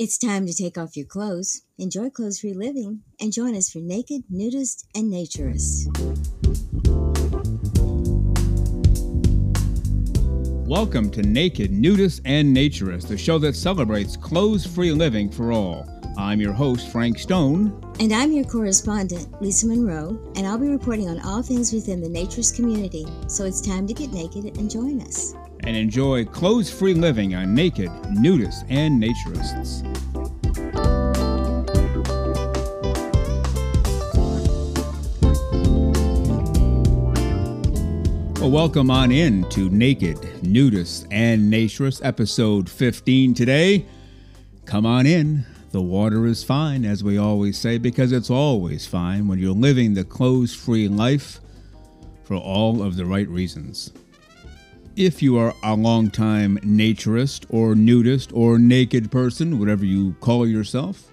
It's time to take off your clothes, enjoy clothes-free living, and join us for Naked, Nudists, and Naturists. Welcome to Naked, Nudists, and Naturists, the show that celebrates clothes-free living for all. I'm your host, Frank Stone. And I'm your correspondent, Lisa Monroe, and I'll be reporting on all things within the naturist community. So it's time to get naked and join us. And enjoy clothes-free living on Naked, Nudists, and Naturists. Well, welcome on in to Naked, Nudists, and Naturists, episode 15 today. Come on in. The water is fine, as we always say, because it's always fine when you're living the clothes-free life for all of the right reasons. If you are a longtime naturist or nudist or naked person, whatever you call yourself,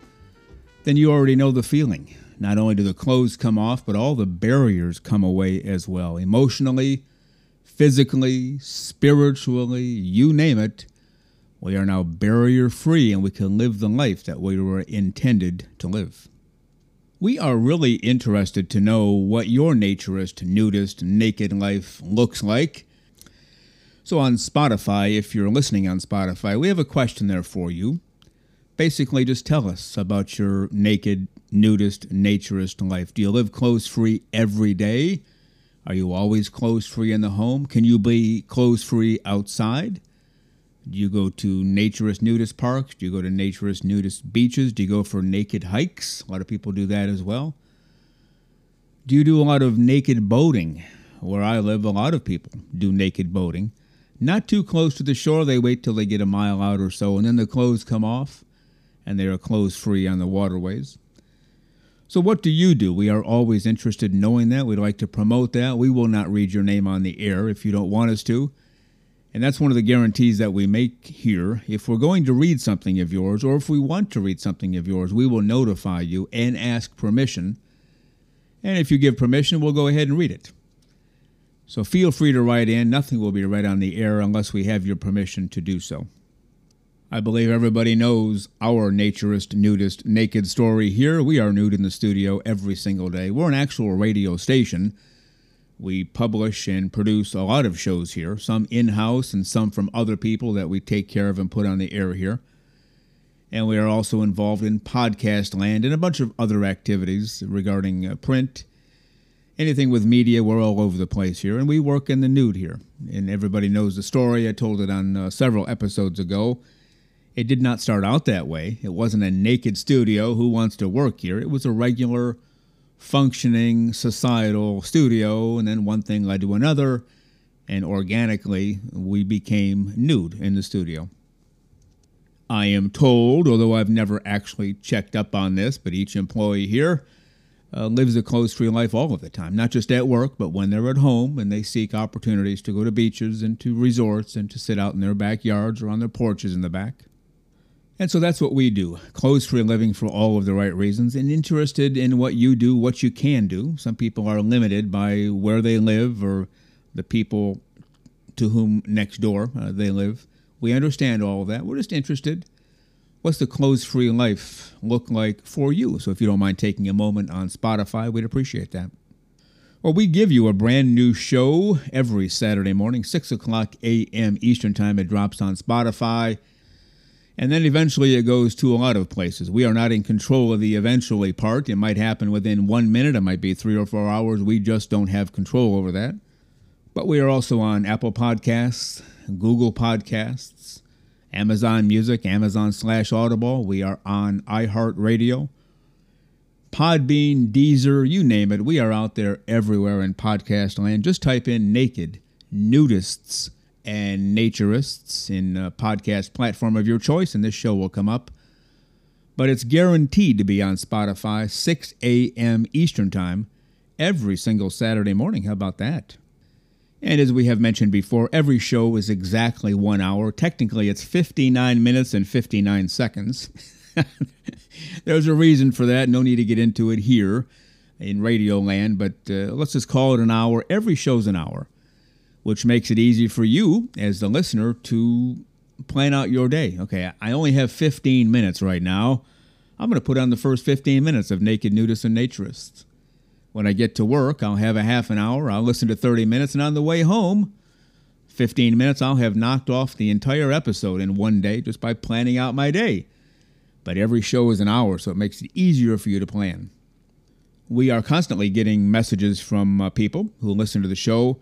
then you already know the feeling. Not only do the clothes come off, but all the barriers come away as well. Emotionally, physically, spiritually, you name it, we are now barrier-free and we can live the life that we were intended to live. We are really interested to know what your naturist, nudist, naked life looks like. So on Spotify, if you're listening on Spotify, we have a question there for you. Basically, just tell us about your naked, nudist, naturist life. Do you live clothes-free every day? Are you always clothes-free in the home? Can you be clothes-free outside? Do you go to naturist, nudist parks? Do you go to naturist, nudist beaches? Do you go for naked hikes? A lot of people do that as well. Do you do a lot of naked boating? Where I live, a lot of people do naked boating. Not too close to the shore, they wait till they get a mile out or so, and then the clothes come off, and they are clothes-free on the waterways. So what do you do? We are always interested in knowing that. We'd like to promote that. We will not read your name on the air if you don't want us to. And that's one of the guarantees that we make here. If we're going to read something of yours, or if we want to read something of yours, we will notify you and ask permission. And if you give permission, we'll go ahead and read it. So feel free to write in. Nothing will be read on the air unless we have your permission to do so. I believe everybody knows our naturist, nudist, naked story here. We are nude in the studio every single day. We're an actual radio station. We publish and produce a lot of shows here, some in-house and some from other people that we take care of and put on the air here. And we are also involved in podcast land and a bunch of other activities regarding print. Anything with media, we're all over the place here, and we work in the nude here. And everybody knows the story. I told it on several episodes ago. It did not start out that way. It wasn't a naked studio who wants to work here. It was a regular, functioning, societal studio, and then one thing led to another, and organically, we became nude in the studio. I am told, although I've never actually checked up on this, but each employee here lives a clothes-free life all of the time, not just at work, but when they're at home and they seek opportunities to go to beaches and to resorts and to sit out in their backyards or on their porches in the back. And so that's what we do, clothes-free living for all of the right reasons and interested in what you do, what you can do. Some people are limited by where they live or the people to whom next door they live. We understand all of that. We're just interested. What's the clothes-free life look like for you? So if you don't mind taking a moment on Spotify, we'd appreciate that. Well, we give you a brand new show every Saturday morning, 6 o'clock a.m. Eastern Time. It drops on Spotify, and then eventually it goes to a lot of places. We are not in control of the eventually part. It might happen within 1 minute. It might be 3 or 4 hours. We just don't have control over that. But we are also on Apple Podcasts, Google Podcasts, Amazon Music, Amazon/Audible. We are on iHeartRadio, Podbean, Deezer, you name it. We are out there everywhere in podcast land. Just type in Naked, Nudists, and Naturists in a podcast platform of your choice, and this show will come up. But it's guaranteed to be on Spotify, 6 a.m. Eastern Time, every single Saturday morning. How about that? And as we have mentioned before, every show is exactly 1 hour. Technically, it's 59 minutes and 59 seconds. There's a reason for that. No need to get into it here in radio land, but let's just call it an hour. Every show's an hour, which makes it easy for you as the listener to plan out your day. Okay, I only have 15 minutes right now. I'm going to put on the first 15 minutes of Naked, Nudists, and Naturists. When I get to work, I'll have a half an hour. I'll listen to 30 minutes. And on the way home, 15 minutes, I'll have knocked off the entire episode in one day just by planning out my day. But every show is an hour, so it makes it easier for you to plan. We are constantly getting messages from people who listen to the show,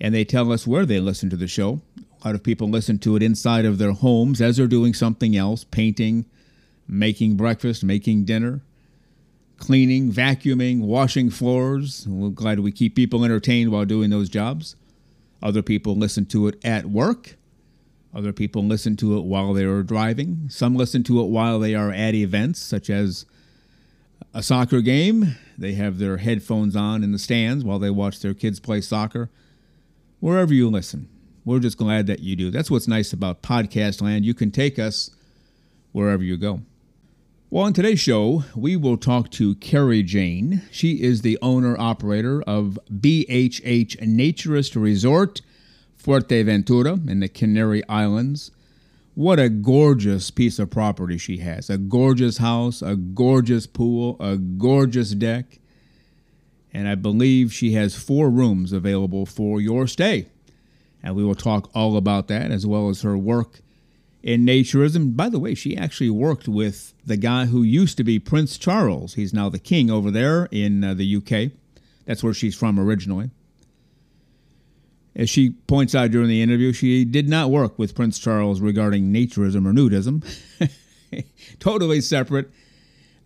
and they tell us where they listen to the show. A lot of people listen to it inside of their homes as they're doing something else, painting, making breakfast, making dinner, cleaning, vacuuming, washing floors. We're glad we keep people entertained while doing those jobs. Other people listen to it at work. Other people listen to it while they are driving. Some listen to it while they are at events, such as a soccer game. They have their headphones on in the stands while they watch their kids play soccer. Wherever you listen, we're just glad that you do. That's what's nice about podcast land. You can take us wherever you go. Well, on today's show, we will talk to Carrie Jane. She is the owner-operator of BHH Naturist Resort, Fuerteventura, in the Canary Islands. What a gorgeous piece of property she has. A gorgeous house, a gorgeous pool, a gorgeous deck. And I believe she has 4 rooms available for your stay. And we will talk all about that, as well as her work in naturism. By the way, she actually worked with the guy who used to be Prince Charles. He's now the king over there in the UK. That's where she's from originally. As she points out during the interview, she did not work with Prince Charles regarding naturism or nudism. Totally separate.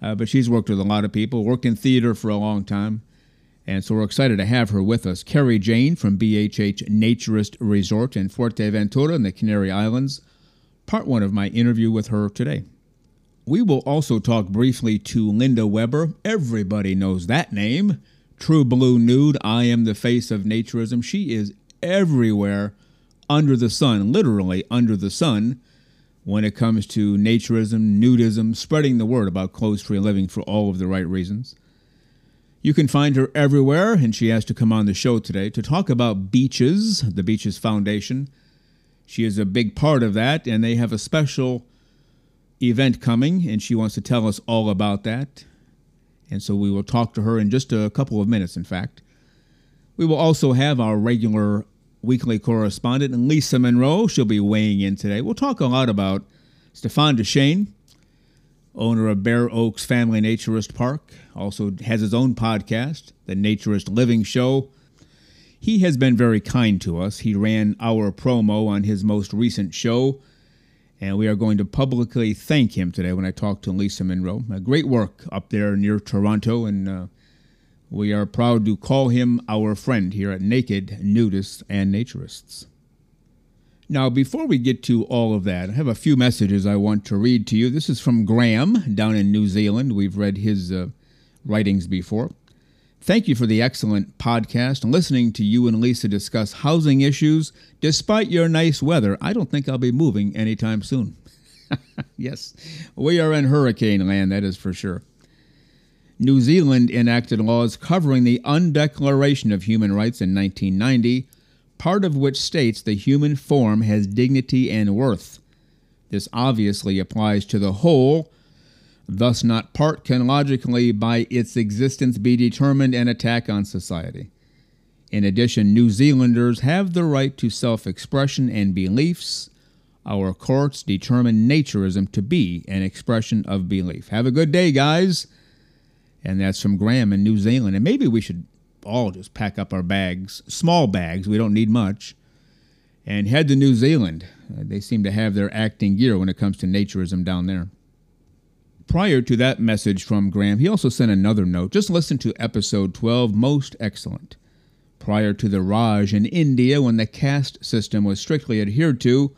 But she's worked with a lot of people, worked in theater for a long time. And so we're excited to have her with us. Carrie Jane from BHH Naturist Resort in Fuerteventura in the Canary Islands. Part 1 of my interview with her today. We will also talk briefly to Linda Weber. Everybody knows that name. True Blue Nude, I am the face of naturism. She is everywhere under the sun, literally under the sun, when it comes to naturism, nudism, spreading the word about clothes-free living for all of the right reasons. You can find her everywhere, and she has to come on the show today to talk about beaches, the BEACHES Foundation. She is a big part of that, and they have a special event coming, and she wants to tell us all about that. And so we will talk to her in just a couple of minutes, in fact. We will also have our regular weekly correspondent, Lisa Monroe. She'll be weighing in today. We'll talk a lot about Stéphane Deschénes, owner of Bare Oaks Family Naturist Park, also has his own podcast, The Naturist Living Show. He has been very kind to us. He ran our promo on his most recent show, and we are going to publicly thank him today when I talk to Lisa Monroe. Great work up there near Toronto, and we are proud to call him our friend here at Naked, Nudists, and Naturists. Now, before we get to all of that, I have a few messages I want to read to you. This is from Grahame down in New Zealand. We've read his writings before. Thank you for the excellent podcast and listening to you and Lisa discuss housing issues. Despite your nice weather, I don't think I'll be moving anytime soon. Yes, we are in hurricane land, that is for sure. New Zealand enacted laws covering the Undeclaration of Human Rights in 1990, part of which states the human form has dignity and worth. This obviously applies to the whole, thus not part can logically by its existence be determined an attack on society. In addition, New Zealanders have the right to self-expression and beliefs. Our courts determine naturism to be an expression of belief. Have a good day, guys. And that's from Grahame in New Zealand. And maybe we should all just pack up our bags, small bags, we don't need much, and head to New Zealand. They seem to have their acting gear when it comes to naturism down there. Prior to that message from Grahame, he also sent another note. Just listen to episode 12, most excellent. Prior to the Raj in India, when the caste system was strictly adhered to,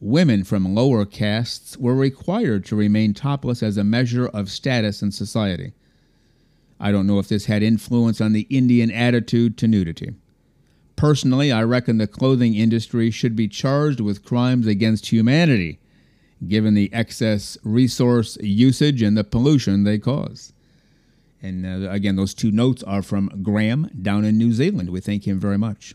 women from lower castes were required to remain topless as a measure of status in society. I don't know if this had influence on the Indian attitude to nudity. Personally, I reckon the clothing industry should be charged with crimes against humanity, given the excess resource usage and the pollution they cause. And again, those two notes are from Grahame down in New Zealand. We thank him very much.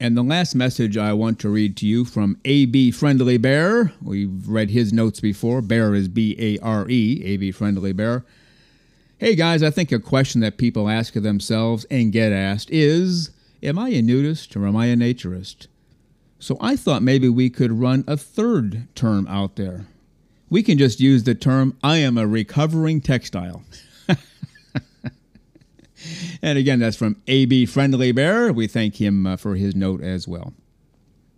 And the last message I want to read to you from ABFriendlyBare. We've read his notes before. Bear is B-A-R-E, ABFriendlyBare. Hey guys, I think a question that people ask of themselves and get asked is, am I a nudist or am I a naturist? So I thought maybe we could run a third term out there. We can just use the term, I am a recovering textile. And again, that's from AB Friendly Bear. We thank him for his note as well.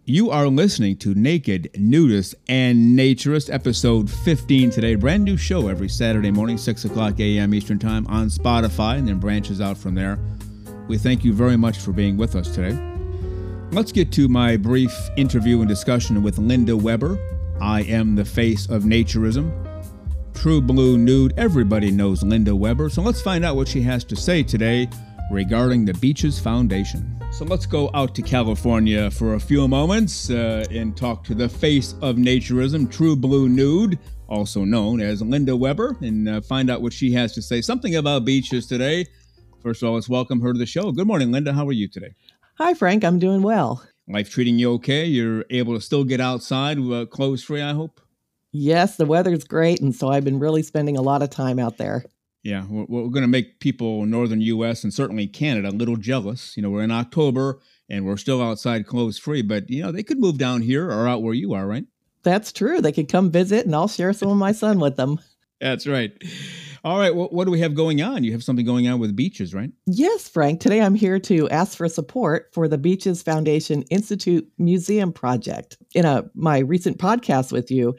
You are listening to Naked, Nudists, and Naturists, episode 15 today. Brand new show every Saturday morning, 6 o'clock a.m. Eastern Time on Spotify, and then branches out from there. We thank you very much for being with us today. Let's get to my brief interview and discussion with Linda Weber. I am the face of naturism. True Blue Nude, everybody knows Linda Weber, so let's find out what she has to say today regarding the BEACHES Foundation. So let's go out to California for a few moments and talk to the face of naturism, True Blue Nude, also known as Linda Weber, and find out what she has to say. Something about beaches today. First of all, let's welcome her to the show. Good morning, Linda. How are you today? Hi, Frank. I'm doing well. Life treating you okay? You're able to still get outside, clothes free, I hope? Yes, the weather's great, and so I've been really spending a lot of time out there. Yeah, we're going to make people in northern U.S. and certainly Canada a little jealous. You know, we're in October, and we're still outside clothes-free, but, you know, they could move down here or out where you are, right? That's true. They could come visit, and I'll share some of my sun with them. That's right. All right, well, what do we have going on? You have something going on with BEACHES, right? Yes, Frank. Today I'm here to ask for support for the BEACHES Foundation Institute Museum Project. In my recent podcast with you,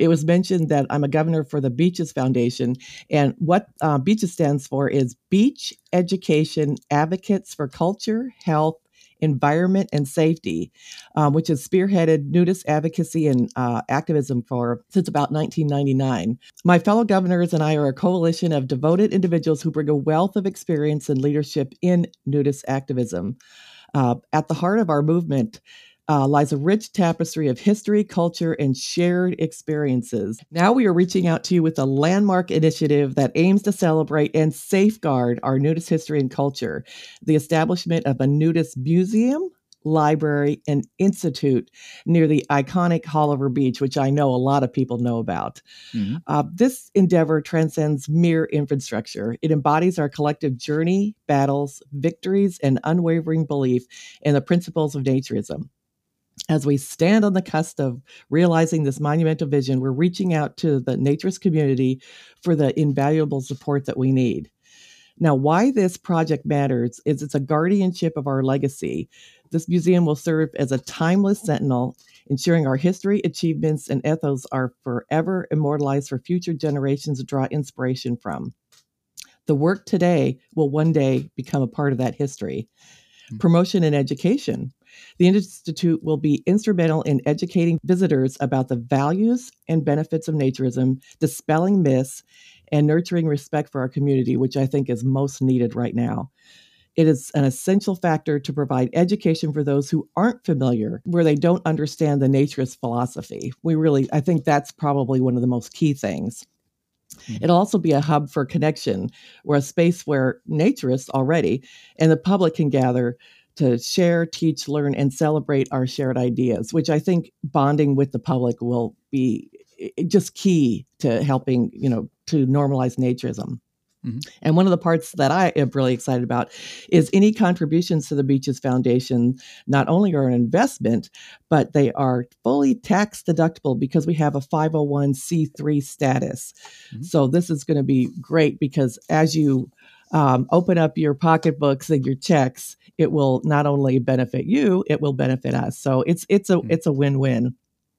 it was mentioned that I'm a governor for the BEACHES Foundation. And what BEACHES stands for is Beach Education Advocates for Culture, Health, Environment and Safety, which has spearheaded nudist advocacy and activism since about 1999. My fellow governors and I are a coalition of devoted individuals who bring a wealth of experience and leadership in nudist activism. At the heart of our movement lies a rich tapestry of history, culture, and shared experiences. Now we are reaching out to you with a landmark initiative that aims to celebrate and safeguard our nudist history and culture, the establishment of a nudist museum, library, and institute near the iconic Haulover Beach, which I know a lot of people know about. Mm-hmm. This endeavor transcends mere infrastructure. It embodies our collective journey, battles, victories, and unwavering belief in the principles of naturism. As we stand on the cusp of realizing this monumental vision, we're reaching out to the naturist community for the invaluable support that we need. Now, why this project matters is it's a guardianship of our legacy. This museum will serve as a timeless sentinel, ensuring our history, achievements, and ethos are forever immortalized for future generations to draw inspiration from. The work today will one day become a part of that history. Mm-hmm. Promotion and education. The Institute will be instrumental in educating visitors about the values and benefits of naturism, dispelling myths, and nurturing respect for our community, which I think is most needed right now. It is an essential factor to provide education for those who aren't familiar, where they don't understand the naturist philosophy. I think that's probably one of the most key things. It'll also be a hub for connection, or a space where naturists already and the public can gather to share, teach, learn, and celebrate our shared ideas, which I think bonding with the public will be just key to helping, you know, to normalize naturism. Mm-hmm. And one of the parts that I am really excited about is any contributions to the BEACHES Foundation not only are an investment, but they are fully tax deductible because we have a 501c3 status. Mm-hmm. So this is going to be great because as you open up your pocketbooks and your checks, it will not only benefit you, it will benefit us. So it's a win-win.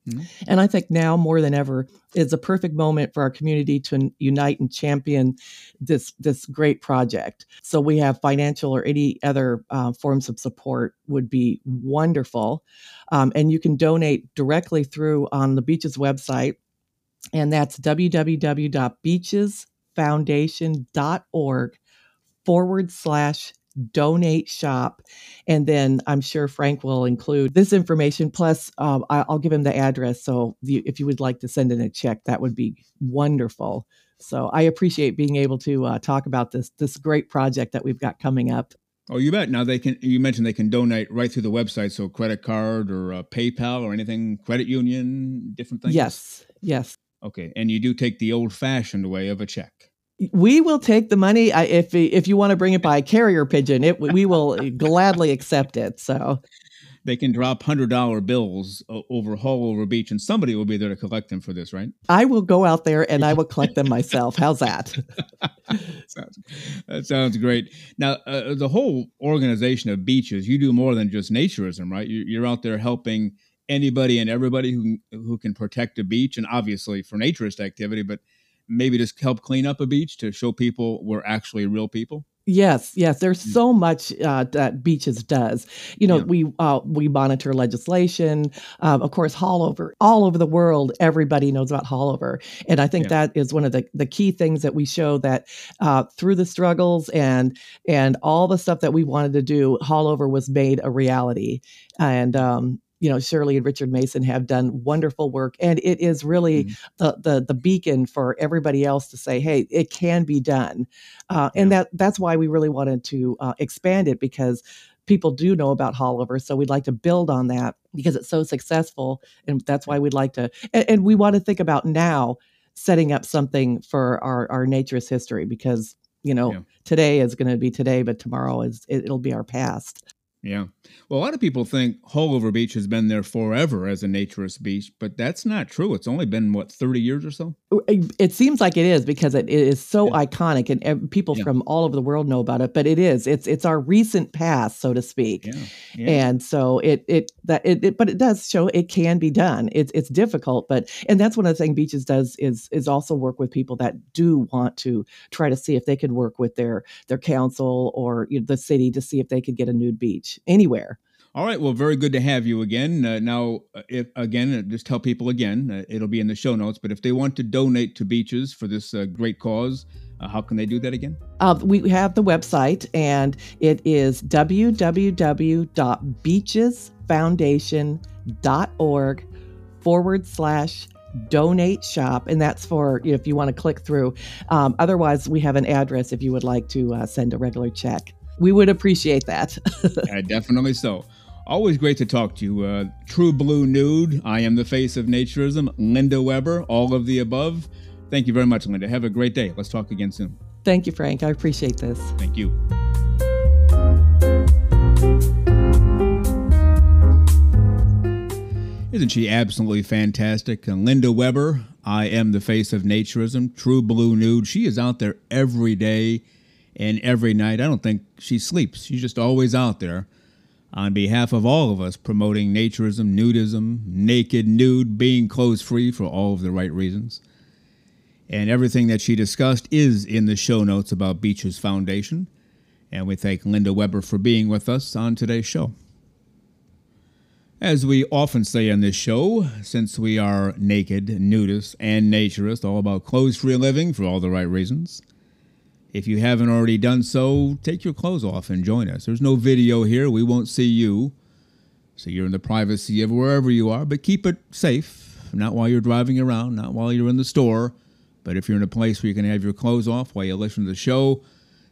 Mm-hmm. And I think now more than ever is a perfect moment for our community to unite and champion this great project. So we have financial or any other forms of support would be wonderful. And you can donate directly through on the BEACHES website. And that's www.beachesfoundation.org. /donate shop. And then I'm sure Frank will include this information. Plus, I'll give him the address. So if you would like to send in a check, that would be wonderful. So I appreciate being able to talk about this great project that we've got coming up. Oh, you bet. Now they can. You mentioned they can donate right through the website, so credit card or PayPal or anything, credit union, different things. Yes, yes. Okay, and you do take the old-fashioned way of a check. We will take the money if you want to bring it by carrier pigeon. We will gladly accept it. So they can drop $100 bills over Haulover Beach, and somebody will be there to collect them for this, right? I will go out there and I will collect them myself. How's that? That sounds great. Now, the whole organization of beaches, you do more than just naturism, right? You're out there helping anybody and everybody who can protect a beach, and obviously for naturist activity, but maybe just help clean up a beach to show people we're actually real people. Yes, yes. There's so much that Beaches does. You know, yeah. We monitor legislation. Of course, Haulover, all over the world, everybody knows about Haulover. And I think that is one of the key things that we show, that through the struggles and all the stuff that we wanted to do, Haulover was made a reality. And, you know, Shirley and Richard Mason have done wonderful work, and it is really the beacon for everybody else to say, hey, it can be done. And that's why we really wanted to expand it, because people do know about Haulover. So we'd like to build on that because it's so successful. And that's why we'd like to, and we want to think about now setting up something for our naturist history, because, you know, today is going to be today, but tomorrow it'll be our past. Yeah. Well, a lot of people think Haulover Beach has been there forever as a naturist beach, but that's not true. It's only been, what, 30 years or so? It seems like it is, because it is so iconic, and people from all over the world know about it, but it is. It's our recent past, so to speak. Yeah. Yeah. And so but it does show it can be done. It's difficult, and that's one of the things Beaches does is also work with people that do want to try to see if they could work with their council or the city to see if they could get a nude beach anywhere. All right. Well, very good to have you again. Just tell people again, it'll be in the show notes, but if they want to donate to Beaches for this great cause, how can they do that again? We have the website, and it is www.beachesfoundation.org/donate shop. And that's for if you want to click through. Otherwise, we have an address if you would like to send a regular check. We would appreciate that. Yeah, definitely so. Always great to talk to you. True Blue Nude, I am the face of naturism, Linda Weber, all of the above. Thank you very much, Linda. Have a great day. Let's talk again soon. Thank you, Frank. I appreciate this. Thank you. Isn't she absolutely fantastic? Linda Weber, I am the face of naturism, True Blue Nude. She is out there every day. And every night, I don't think she sleeps. She's just always out there on behalf of all of us, promoting naturism, nudism, naked, nude, being clothes-free for all of the right reasons. And everything that she discussed is in the show notes about Beaches Foundation. And we thank Linda Weber for being with us on today's show. As we often say on this show, since we are naked, nudists, and naturists, all about clothes-free living for all the right reasons, if you haven't already done so, take your clothes off and join us. There's no video here. We won't see you. So you're in the privacy of wherever you are, but keep it safe. Not while you're driving around, not while you're in the store, but if you're in a place where you can have your clothes off while you listen to the show,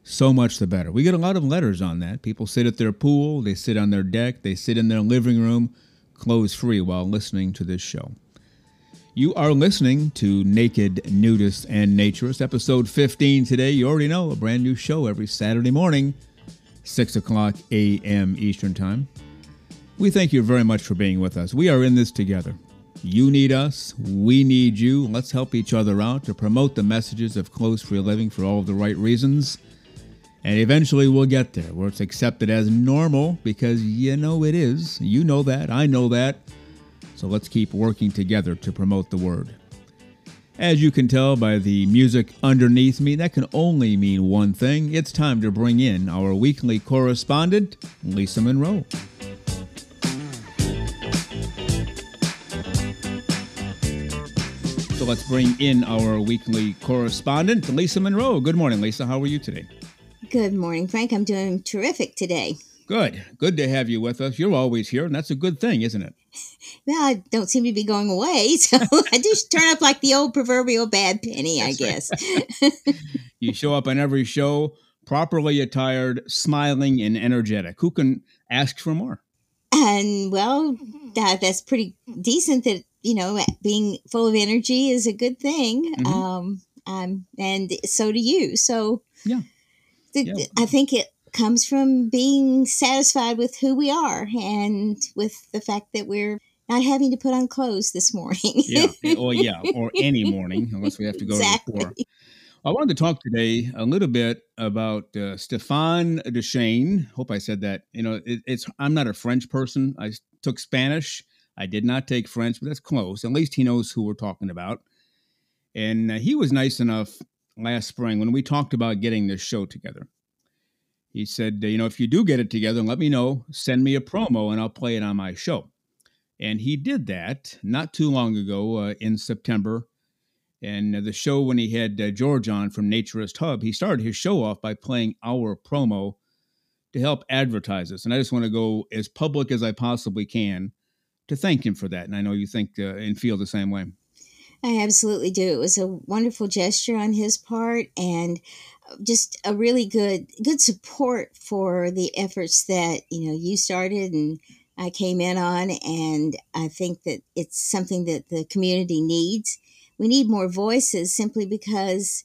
so much the better. We get a lot of letters on that. People sit at their pool, they sit on their deck, they sit in their living room, clothes free while listening to this show. You are listening to Naked, Nudists, and Naturists, episode 15 today. You already know, a brand new show every Saturday morning, 6 o'clock a.m. Eastern Time. We thank you very much for being with us. We are in this together. You need us. We need you. Let's help each other out to promote the messages of clothes-free living for all the right reasons. And eventually we'll get there where it's accepted as normal, because you know it is. You know that. I know that. So let's keep working together to promote the word. As you can tell by the music underneath me, that can only mean one thing. It's time to bring in our weekly correspondent, Lisa Monroe. So let's bring in our weekly correspondent, Lisa Monroe. Good morning, Lisa. How are you today? Good morning, Frank. I'm doing terrific today. Good. Good to have you with us. You're always here, and that's a good thing, isn't it? Well, I don't seem to be going away, so I just turn up like the old proverbial bad penny, I guess. Right. You show up on every show, properly attired, smiling, and energetic. Who can ask for more? And well, that's pretty decent that, you know, being full of energy is a good thing. Mm-hmm. And so do you. So yeah. I think it comes from being satisfied with who we are and with the fact that we're not having to put on clothes this morning. Or any morning, unless we have to go to the store. I wanted to talk today a little bit about Stéphane Deschénes. Hope I said that. You know, I'm not a French person. I took Spanish. I did not take French, but that's close. At least he knows who we're talking about. And he was nice enough last spring when we talked about getting this show together. He said, you know, if you do get it together, let me know. Send me a promo and I'll play it on my show. And he did that not too long ago in September. And the show, when he had George on from Naturist Hub, he started his show off by playing our promo to help advertise us. And I just want to go as public as I possibly can to thank him for that. And I know you think and feel the same way. I absolutely do. It was a wonderful gesture on his part and just a really good support for the efforts that, you know, you started and I came in on. And I think that it's something that the community needs. We need more voices simply because,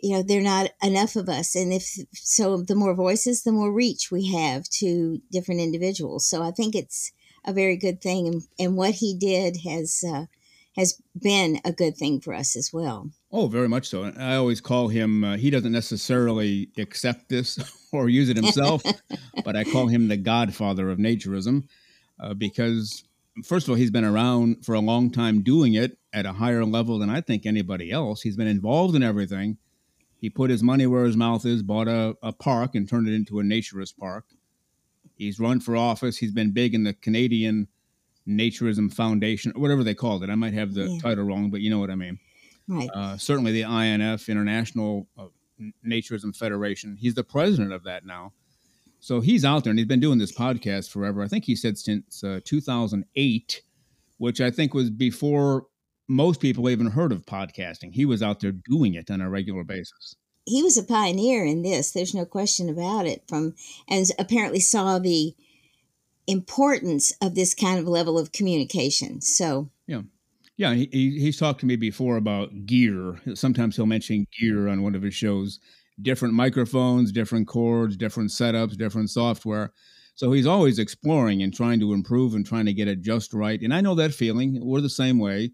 you know, there are not enough of us. And the more voices, the more reach we have to different individuals. So I think it's a very good thing. And what he did has been a good thing for us as well. Oh, very much so. I always call him, he doesn't necessarily accept this or use it himself, but I call him the godfather of naturism because, first of all, he's been around for a long time doing it at a higher level than I think anybody else. He's been involved in everything. He put his money where his mouth is, bought a park and turned it into a naturist park. He's run for office. He's been big in the Canadian Naturism Foundation, or whatever they called it. I might have the title wrong, but you know what I mean. Right. Certainly the INF, International Naturism Federation. He's the president of that now. So he's out there, and he's been doing this podcast forever. I think he said since 2008, which I think was before most people even heard of podcasting. He was out there doing it on a regular basis. He was a pioneer in this. There's no question about it. And apparently saw the importance of this kind of level of communication. So yeah. He's talked to me before about gear. Sometimes he'll mention gear on one of his shows. Different microphones, different cords, different setups, different software. So he's always exploring and trying to improve and trying to get it just right. And I know that feeling. We're the same way.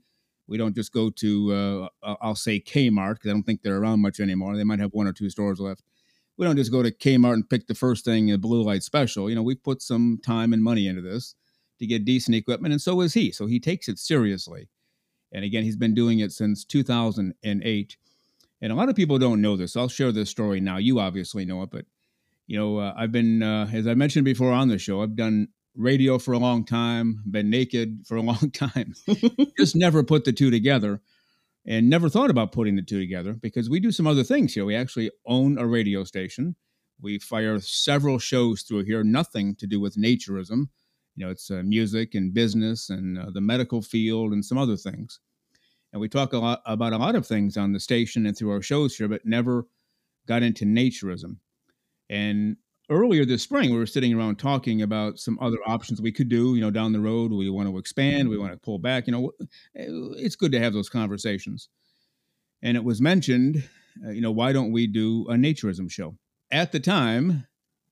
We don't just go to, I'll say Kmart, because I don't think they're around much anymore. They might have one or two stores left. We don't just go to Kmart and pick the first thing, a blue light special. You know, we put some time and money into this to get decent equipment, and so is he. So he takes it seriously. And again, he's been doing it since 2008. And a lot of people don't know this. I'll share this story now. You obviously know it, but, you know, I've been, as I mentioned before on the show, I've done radio for a long time, been naked for a long time, just never put the two together and never thought about putting the two together because we do some other things here. We actually own a radio station. We fire several shows through here, nothing to do with naturism. You know, it's music and business and the medical field and some other things. And we talk a lot about a lot of things on the station and through our shows here, but never got into naturism. And earlier this spring, we were sitting around talking about some other options we could do, you know, down the road. We want to expand. We want to pull back. You know, it's good to have those conversations. And it was mentioned, you know, why don't we do a naturism show? At the time,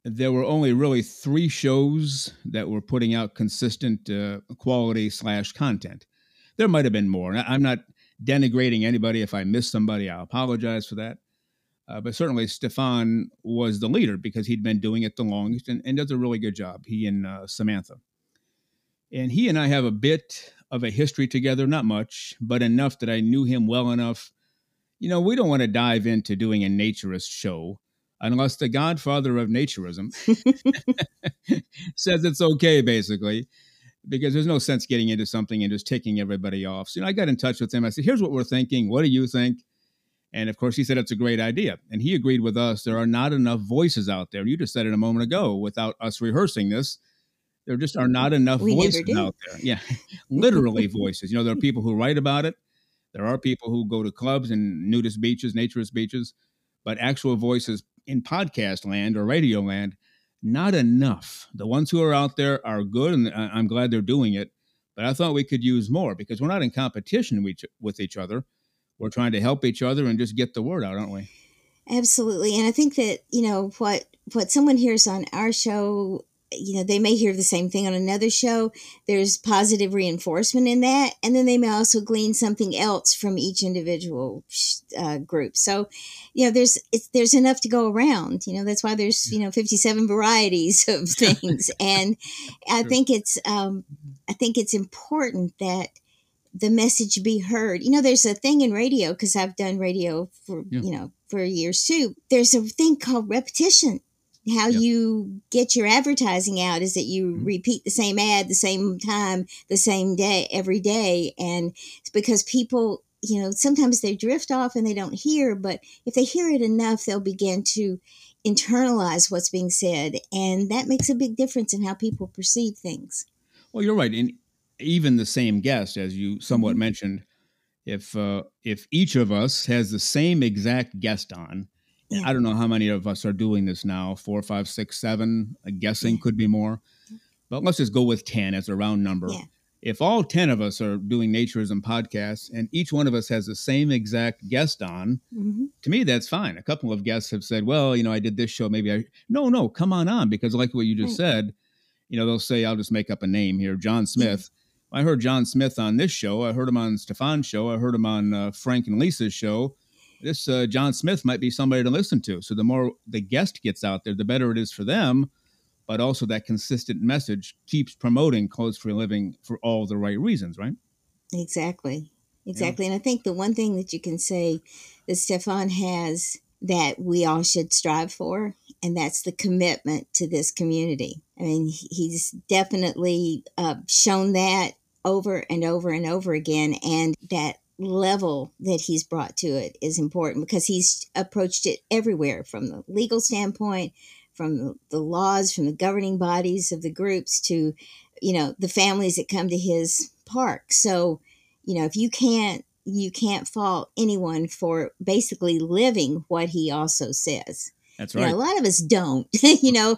there were only really three shows that were putting out consistent quality/content. There might have been more. I'm not denigrating anybody. If I miss somebody, I apologize for that. But certainly Stéphane was the leader because he'd been doing it the longest and does a really good job, he and Samantha. And he and I have a bit of a history together, not much, but enough that I knew him well enough. You know, we don't want to dive into doing a naturist show unless the godfather of naturism says it's okay, basically. Because there's no sense getting into something and just ticking everybody off. So, you know, I got in touch with him. I said, here's what we're thinking. What do you think? And, of course, he said it's a great idea. And he agreed with us. There are not enough voices out there. You just said it a moment ago without us rehearsing this. There just are not enough voices out there. Yeah, literally voices. You know, there are people who write about it. There are people who go to clubs and nudist beaches, naturist beaches. But actual voices in podcast land or radio land, not enough. The ones who are out there are good, and I'm glad they're doing it. But I thought we could use more because we're not in competition with each other. We're trying to help each other and just get the word out, aren't we? Absolutely. And I think that, you know, what someone hears on our show, you know, they may hear the same thing on another show. There's positive reinforcement in that. And then they may also glean something else from each individual group. So, you know, there's enough to go around. You know, that's why there's, you know, 57 varieties of things. And I think it's important that the message be heard. You know, there's a thing in radio, because I've done radio for, you know, for years too. There's a thing called repetition. How you get your advertising out is that you repeat the same ad the same time, the same day, every day. And it's because people, you know, sometimes they drift off and they don't hear, but if they hear it enough, they'll begin to internalize what's being said. And that makes a big difference in how people perceive things. Well, you're right. And even the same guest, as you somewhat mentioned, if each of us has the same exact guest on, I don't know how many of us are doing this now, 4, 5, 6, 7, I'm guessing could be more, but let's just go with 10 as a round number. Yeah. If all 10 of us are doing naturism podcasts and each one of us has the same exact guest on, to me, that's fine. A couple of guests have said, well, you know, I did this show. Maybe no, come on, because like what you just said, you know, they'll say, I'll just make up a name here. John Smith. Yeah. I heard John Smith on this show. I heard him on Stéphane's show. I heard him on Frank and Lisa's show. This John Smith might be somebody to listen to. So the more the guest gets out there, the better it is for them. But also that consistent message keeps promoting Codes for a Living for all the right reasons, right? Exactly. Yeah. And I think the one thing that you can say that Stéphane has that we all should strive for, and that's the commitment to this community. I mean, he's definitely shown that over and over and over again, and that level that he's brought to it is important because he's approached it everywhere from the legal standpoint, from the laws, from the governing bodies of the groups to, you know, the families that come to his park. So, you know, if you can't fault anyone for basically living what he also says. That's right. You know, a lot of us don't, I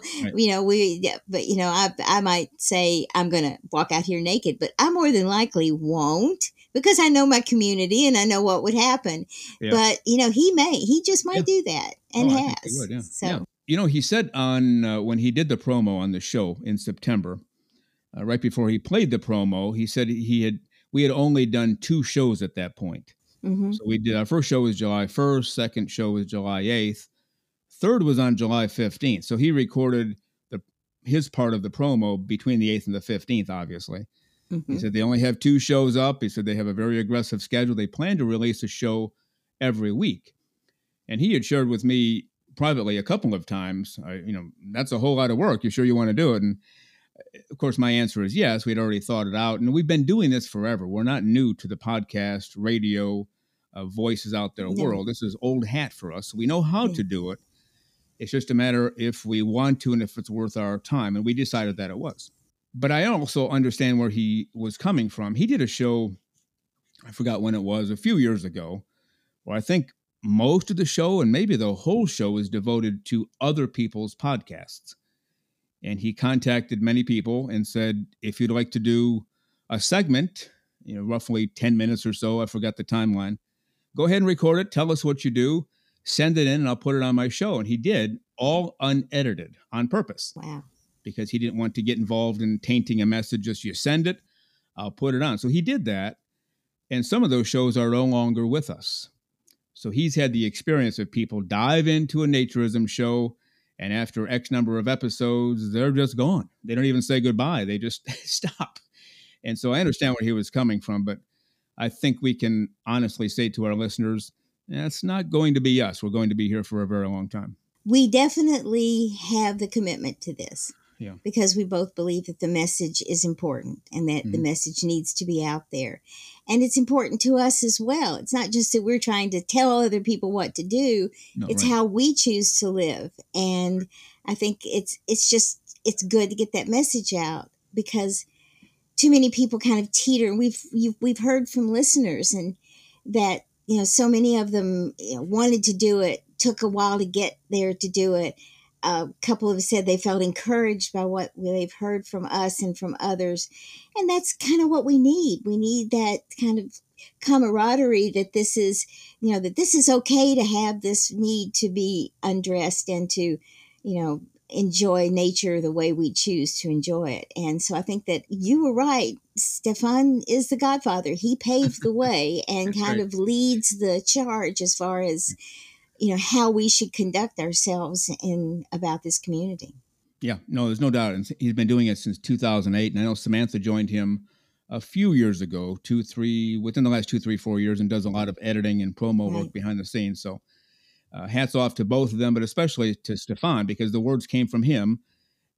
might say I'm going to walk out here naked, but I more than likely won't, because I know my community and I know what would happen. Yeah. But, you know, he just might do that, and has. He would, So. Yeah. You know, he said on when he did the promo on the show in September, right before he played the promo, he said we had only done 2 shows at that point. So we did our first show was July 1st, second show was July 8th, third was on July 15th. So he recorded his part of the promo between the 8th and the 15th, obviously. He said they only have 2 shows up. He said they have a very aggressive schedule. They plan to release a show every week. And he had shared with me privately a couple of times, you know, that's a whole lot of work. You sure you want to do it? And of course, my answer is yes. We'd already thought it out. And we've been doing this forever. We're not new to the podcast, radio, voices out there world. This is old hat for us. We know how to do it. It's just a matter if we want to and if it's worth our time. And we decided that it was. But I also understand where he was coming from. He did a show, I forgot when it was, a few years ago, where I think most of the show and maybe the whole show is devoted to other people's podcasts. And he contacted many people and said, if you'd like to do a segment, you know, roughly 10 minutes or so, I forgot the timeline, go ahead and record it, tell us what you do, send it in, and I'll put it on my show. And he did, all unedited, on purpose. Wow. Because he didn't want to get involved in tainting a message. Just you send it, I'll put it on. So he did that. And some of those shows are no longer with us. So he's had the experience of people dive into a naturism show, and after X number of episodes, they're just gone. They don't even say goodbye. They just stop. And so I understand where he was coming from, but I think we can honestly say to our listeners, that's not going to be us. We're going to be here for a very long time. We definitely have the commitment to this. Yeah. Because we both believe that the message is important and that the message needs to be out there. And it's important to us as well. It's not just that we're trying to tell other people what to do. No, it's how we choose to live. And I think it's good to get that message out, because too many people kind of teeter. We've heard from listeners and that, you know, so many of them wanted to do it, took a while to get there to do it. A couple of us said they felt encouraged by what they've heard from us and from others. And that's kind of what we need. We need that kind of camaraderie that this is, you know, that this is okay to have this need to be undressed and to, you know, enjoy nature the way we choose to enjoy it. And so I think that you were right. Stéphane is the godfather. He paved the way and kind of leads the charge as far as, you know, how we should conduct ourselves in about this community. Yeah, no, there's no doubt. And he's been doing it since 2008. And I know Samantha joined him a few years ago, within the last 4 years, and does a lot of editing and promo work behind the scenes. So hats off to both of them, but especially to Stéphane, because the words came from him.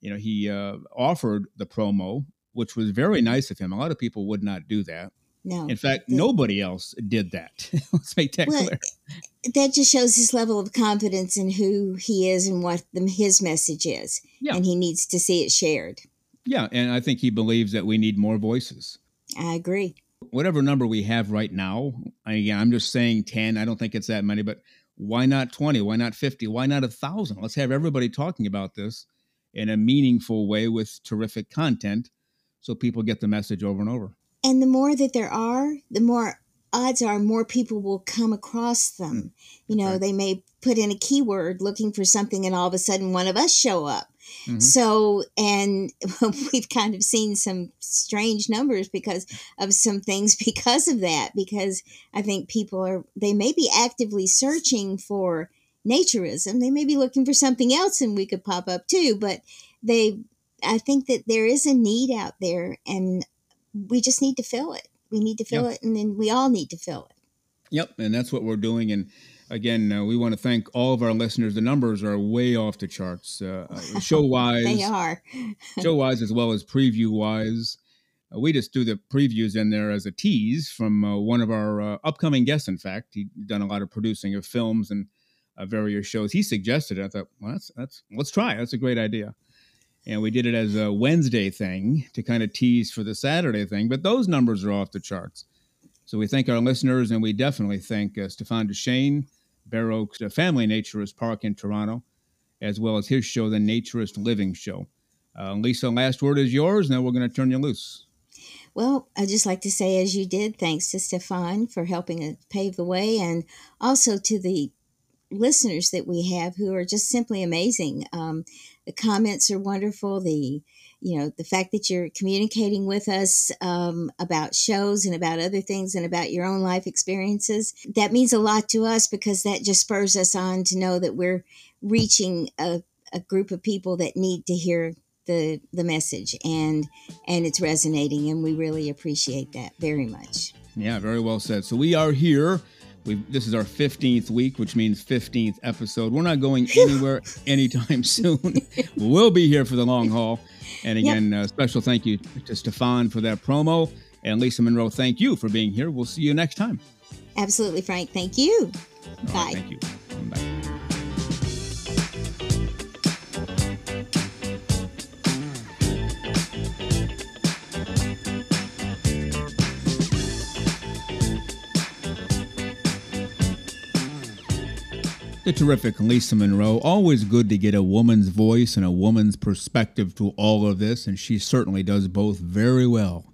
You know, he offered the promo, which was very nice of him. A lot of people would not do that. No. In fact, nobody else did that. Let's make that clear. That just shows his level of confidence in who he is and what his message is. Yeah. And he needs to see it shared. Yeah. And I think he believes that we need more voices. I agree. Whatever number we have right now, I'm just saying 10. I don't think it's that many, but why not 20? Why not 50? Why not 1,000? Let's have everybody talking about this in a meaningful way with terrific content so people get the message over and over. And the more that there are, the more odds are more people will come across them. You know, They may put in a keyword looking for something and all of a sudden one of us show up. Mm-hmm. So, and we've kind of seen some strange numbers because of some things because of that, because I think people they may be actively searching for naturism. They may be looking for something else and we could pop up too, but I think that there is a need out there and we just need to fill it. We need to fill it and then we all need to fill it. Yep. And that's what we're doing. And again, we want to thank all of our listeners. The numbers are way off the charts, show-wise. They are. Show-wise as well as preview-wise. We just do the previews in there as a tease from one of our upcoming guests, in fact. He's done a lot of producing of films and various shows. He suggested it. I thought, well, let's try. That's a great idea. And we did it as a Wednesday thing to kind of tease for the Saturday thing. But those numbers are off the charts. So we thank our listeners, and we definitely thank Stéphane Deschénes, Bare Oaks Family Naturist Park in Toronto, as well as his show, The Naturist Living Show. Lisa, last word is yours. Now we're going to turn you loose. Well, I'd just like to say, as you did, thanks to Stéphane for helping us pave the way, and also to the listeners that we have who are just simply amazing. The comments are wonderful. The fact that you're communicating with us about shows and about other things and about your own life experiences, that means a lot to us because that just spurs us on to know that we're reaching a group of people that need to hear the message and it's resonating, and we really appreciate that very much. Yeah, very well said. So we are here. This is our 15th week, which means 15th episode. We're not going anywhere anytime soon. We'll be here for the long haul. And again, special thank you to Stéphane for that promo. And Lisa Monroe, thank you for being here. We'll see you next time. Absolutely, Frank. Thank you. Bye. Right, thank you. Bye. The terrific Lisa Monroe. Always good to get a woman's voice and a woman's perspective to all of this, and she certainly does both very well.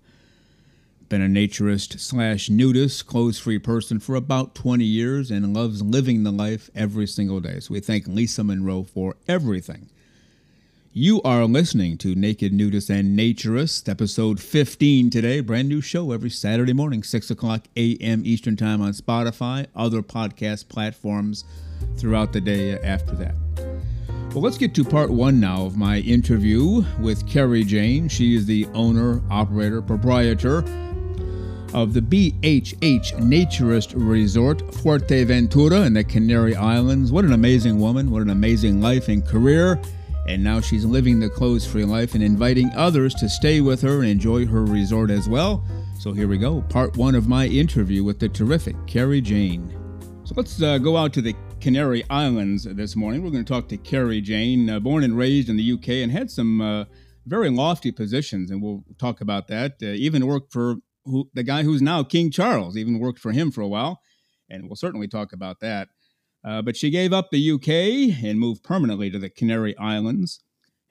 Been a naturist/nudist, clothes-free person for about 20 years and loves living the life every single day. So we thank Lisa Monroe for everything. You are listening to Naked, Nudists, and Naturists, episode 15 today. Brand new show every Saturday morning, 6 o'clock a.m. Eastern Time on Spotify, other podcast platforms, throughout the day after that. Well, let's get to part one now of my interview with Carrie Jane. She is the owner, operator, proprietor of the BHH Naturist Resort, Fuerteventura in the Canary Islands. What an amazing woman, what an amazing life and career. And now she's living the clothes-free life and inviting others to stay with her and enjoy her resort as well. So here we go, part one of my interview with the terrific Carrie Jane. So let's go out to the Canary Islands this morning. We're going to talk to Carrie Jane, born and raised in the UK, and had some very lofty positions, and we'll talk about that. Even worked for the guy who's now King Charles, even worked for him for a while, and we'll certainly talk about that. But she gave up the UK and moved permanently to the Canary Islands,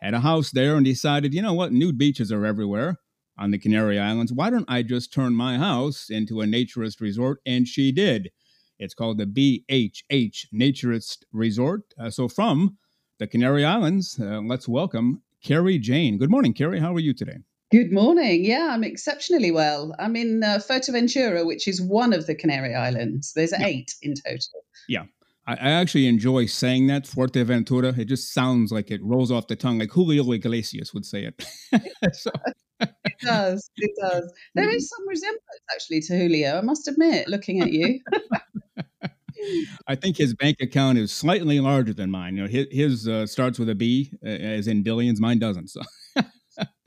had a house there and decided, you know what, nude beaches are everywhere on the Canary Islands. Why don't I just turn my house into a naturist resort? And she did. It's called the BHH Naturist Resort. So from the Canary Islands, let's welcome Carrie Jane. Good morning, Carrie. How are you today? Good morning. Yeah, I'm exceptionally well. I'm in Fuerteventura, which is one of the Canary Islands. There's eight in total. Yeah. I actually enjoy saying that, Fuerteventura. It just sounds like it rolls off the tongue, like Julio Iglesias would say it. So. It does. It does. There is some resemblance, actually, to Julio, I must admit, looking at you. I think his bank account is slightly larger than mine. You know, his starts with a B, as in billions. Mine doesn't. So.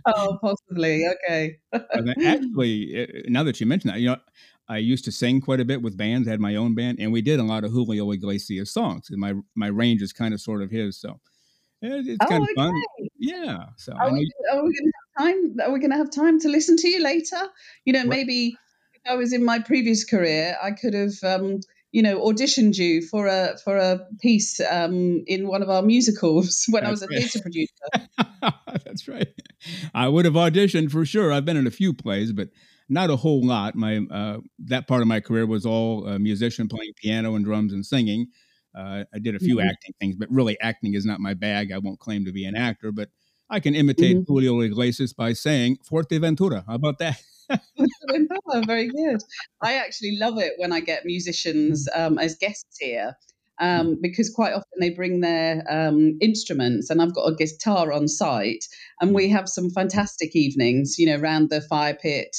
Oh, possibly. Okay. Actually, now that you mention that, you know, I used to sing quite a bit with bands, had my own band, and we did a lot of Julio Iglesias songs. And my range is kind of sort of his, so it's kind of fun. Yeah. So are we going to have time to listen to you later? You know, maybe if I was in my previous career, I could have, you know, auditioned you for a piece in one of our musicals when I was a theatre producer. That's right. I would have auditioned for sure. I've been in a few plays, but not a whole lot. My that part of my career was all musician, playing piano and drums and singing. I did a few acting things, but really acting is not my bag. I won't claim to be an actor, but I can imitate Julio Iglesias by saying Fuerteventura. How about that? Very good. I actually love it when I get musicians as guests here. Because quite often they bring their instruments, and I've got a guitar on site, and we have some fantastic evenings, you know, around the fire pit,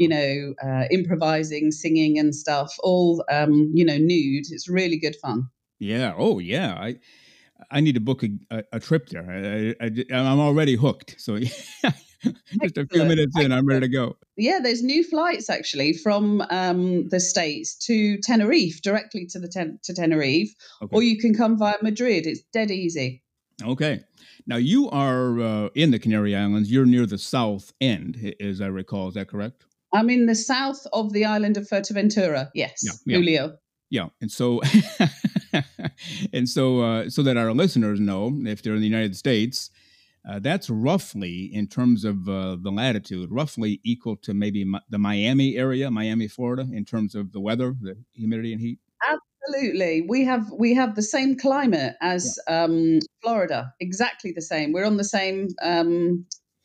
you know, improvising, singing and stuff, all, you know, nude. It's really good fun. Yeah. Oh, yeah. I need to book a trip there. I'm already hooked. So just a few minutes in, I'm ready to go. Yeah, there's new flights actually from the States to Tenerife, directly to Tenerife, or you can come via Madrid. It's dead easy. Okay. Now you are in the Canary Islands. You're near the south end, as I recall. Is that correct? I'm in the south of the island of Fuerteventura. Yes, yeah. Julio. Yeah, and so so that our listeners know, if they're in the United States. That's roughly, in terms of the latitude, roughly equal to maybe the Miami area, Miami, Florida, in terms of the weather, the humidity and heat. Absolutely. We have the same climate as Florida, exactly the same. We're on the same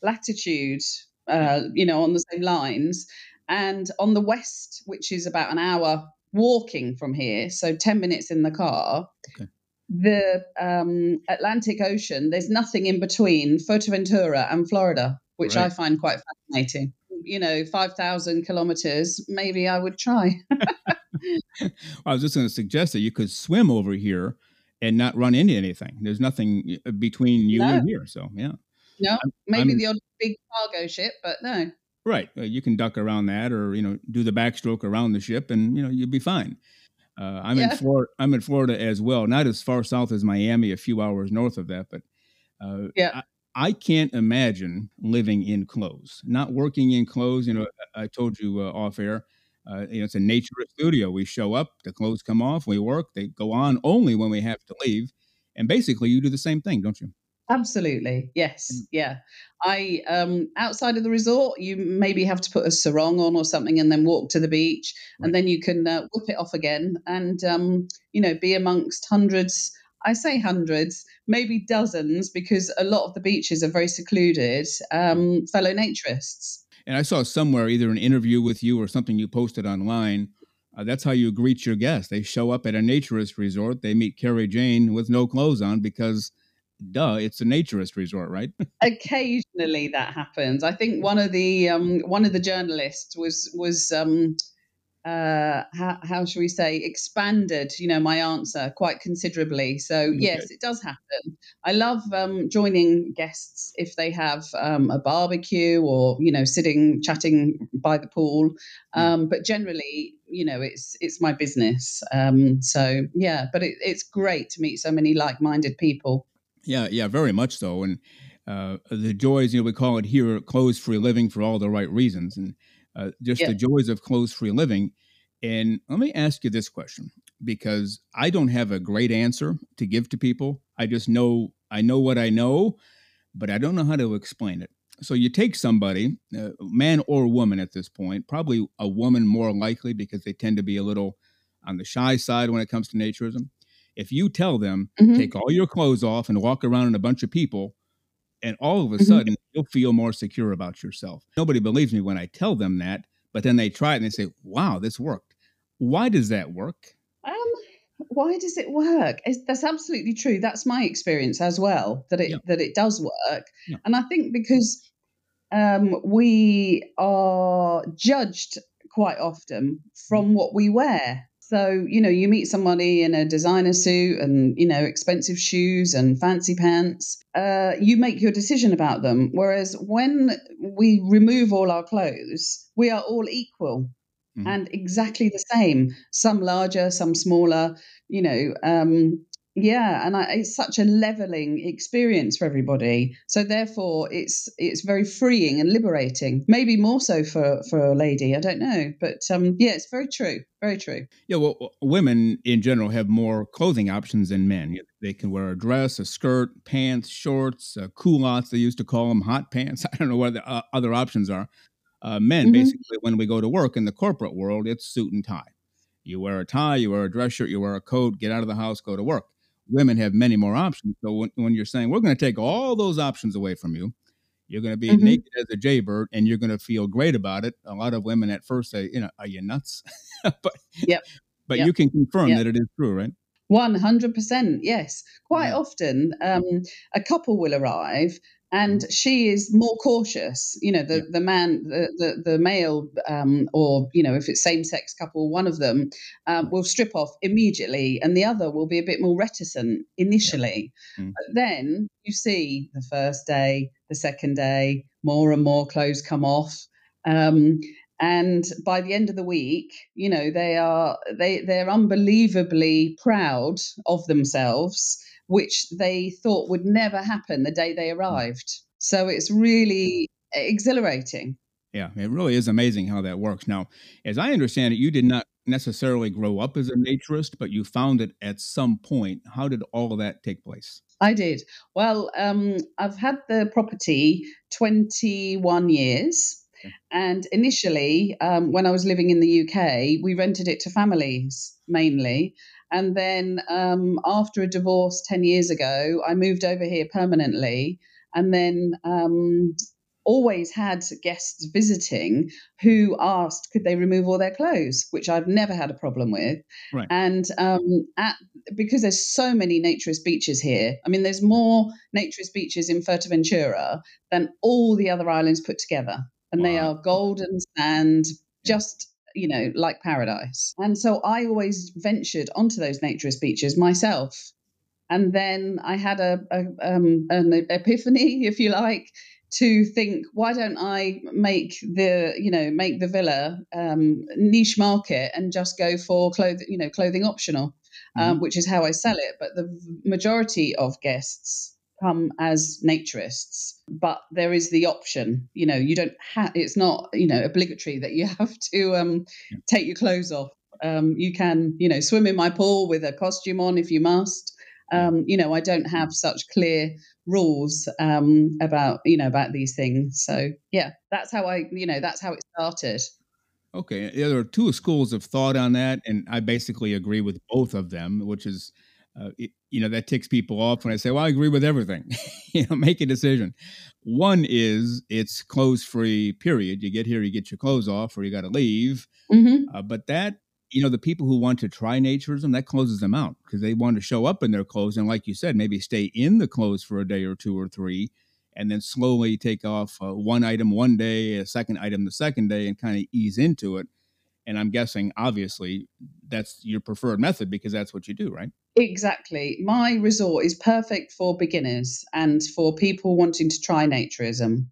latitude, you know, on the same lines. And on the west, which is about an hour walking from here, so 10 minutes in the car. Okay. The Atlantic Ocean, there's nothing in between Fuerteventura and Florida, which I find quite fascinating. You know, 5,000 kilometers, maybe I would try. I was just going to suggest that you could swim over here and not run into anything. There's nothing between you and here. So, yeah. No, maybe the odd big cargo ship, but no. Right. You can duck around that or, you know, do the backstroke around the ship and, you know, you'd be fine. I'm in Florida as well, not as far south as Miami, a few hours north of that. But I can't imagine living in clothes, not working in clothes. You know, I told you off air, you know, it's a naturist studio. We show up, the clothes come off, we work, they go on only when we have to leave. And basically you do the same thing, don't you? Absolutely. Yes. Yeah. I outside of the resort, you maybe have to put a sarong on or something and then walk to the beach and then you can whip it off again and, you know, be amongst hundreds. I say hundreds, maybe dozens, because a lot of the beaches are very secluded, fellow naturists. And I saw somewhere either an interview with you or something you posted online. That's how you greet your guests. They show up at a naturist resort. They meet Carrie Jane with no clothes on because duh, it's a naturist resort, right? Occasionally that happens. I think one of the journalists was how should we say, expanded, you know, my answer quite considerably. So yes, it does happen. I love joining guests if they have a barbecue or, you know, sitting, chatting by the pool. But generally, you know, it's my business. So yeah, but it's great to meet so many like-minded people. Yeah, yeah, very much so. And the joys, you know, we call it here clothes-free living for all the right reasons, and just the joys of clothes-free living. And let me ask you this question. because I don't have a great answer to give to people. I just know, I know what I know, but I don't know how to explain it. So you take somebody, man or woman at this point, probably a woman more likely because they tend to be a little on the shy side when it comes to naturism. If you tell them, take all your clothes off and walk around in a bunch of people, and all of a sudden you'll feel more secure about yourself. Nobody believes me when I tell them that, but then they try it and they say, wow, this worked. Why does that work? Why does it work? That's absolutely true. That's my experience as well, that it does work. Yeah. And I think because we are judged quite often from what we wear. So, you know, you meet somebody in a designer suit and, you know, expensive shoes and fancy pants, you make your decision about them. Whereas when we remove all our clothes, we are all equal and exactly the same, some larger, some smaller, you know. And it's such a leveling experience for everybody. So therefore, it's very freeing and liberating. Maybe more so for a lady, I don't know. But it's very true, very true. Yeah, well, women in general have more clothing options than men. They can wear a dress, a skirt, pants, shorts, culottes, they used to call them, hot pants. I don't know what the other options are. Men, basically, when we go to work in the corporate world, it's suit and tie. You wear a tie, you wear a dress shirt, you wear a coat, get out of the house, go to work. Women have many more options. So when you're saying, we're going to take all those options away from you, you're going to be naked as a jaybird and you're going to feel great about it. A lot of women at first say, you know, are you nuts? But you can confirm that it is true, right? 100%. Yes. Quite often a couple will arrive and she is more cautious. You know, the man, the male, or, you know, if it's same-sex couple, one of them will strip off immediately and the other will be a bit more reticent initially. Yeah. Mm-hmm. But then you see the first day, the second day, more and more clothes come off. And by the end of the week, you know, they're unbelievably proud of themselves, which they thought would never happen the day they arrived. So it's really exhilarating. Yeah, it really is amazing how that works. Now, as I understand it, you did not necessarily grow up as a naturist, but you found it at some point. How did all of that take place? I did. Well, I've had the property 21 years. And initially, when I was living in the UK, we rented it to families mainly. And then after a divorce 10 years ago, I moved over here permanently and then always had guests visiting who asked, could they remove all their clothes, which I've never had a problem with. Right. And because there's so many naturist beaches here, I mean, there's more naturist beaches in Fuerteventura than all the other islands put together. And they are golden sand, just, you know, like paradise. And so I always ventured onto those naturist beaches myself. And then I had an epiphany, if you like, to think, why don't I make the villa niche market and just go for clothing optional, which is how I sell it. But the majority of guests come as naturists, but there is the option, you know, you don't have, it's not, you know, obligatory that you have to take your clothes off. You can, you know, swim in my pool with a costume on if you must. You know, I don't have such clear rules about these things. So yeah, that's how it started. Okay. There are two schools of thought on that. And I basically agree with both of them, which is, that ticks people off when I say, well, I agree with everything, you know, make a decision. One is it's clothes free period. You get here, you get your clothes off or you got to leave. Mm-hmm. But that, you know, the people who want to try naturism, that closes them out because they want to show up in their clothes. And like you said, maybe stay in the clothes for a day or two or three, and then slowly take off one item one day, a second item the second day, and kind of ease into it. And I'm guessing, obviously, that's your preferred method because that's what you do, right? Exactly. My resort is perfect for beginners and for people wanting to try naturism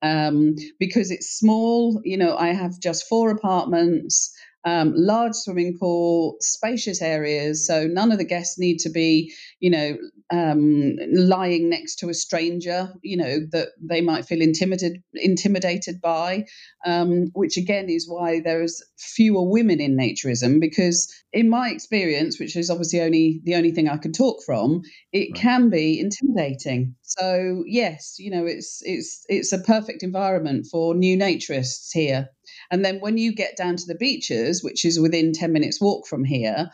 because it's small. You know, I have just 4 apartments. large swimming pool, spacious areas. So none of the guests need to be, lying next to a stranger, that they might feel intimidated by, which again is why there is fewer women in naturism, because in my experience, which is obviously the only thing I can talk from, it can be intimidating. So yes, it's a perfect environment for new naturists here. And then when you get down to the beaches, which is within 10 minutes walk from here,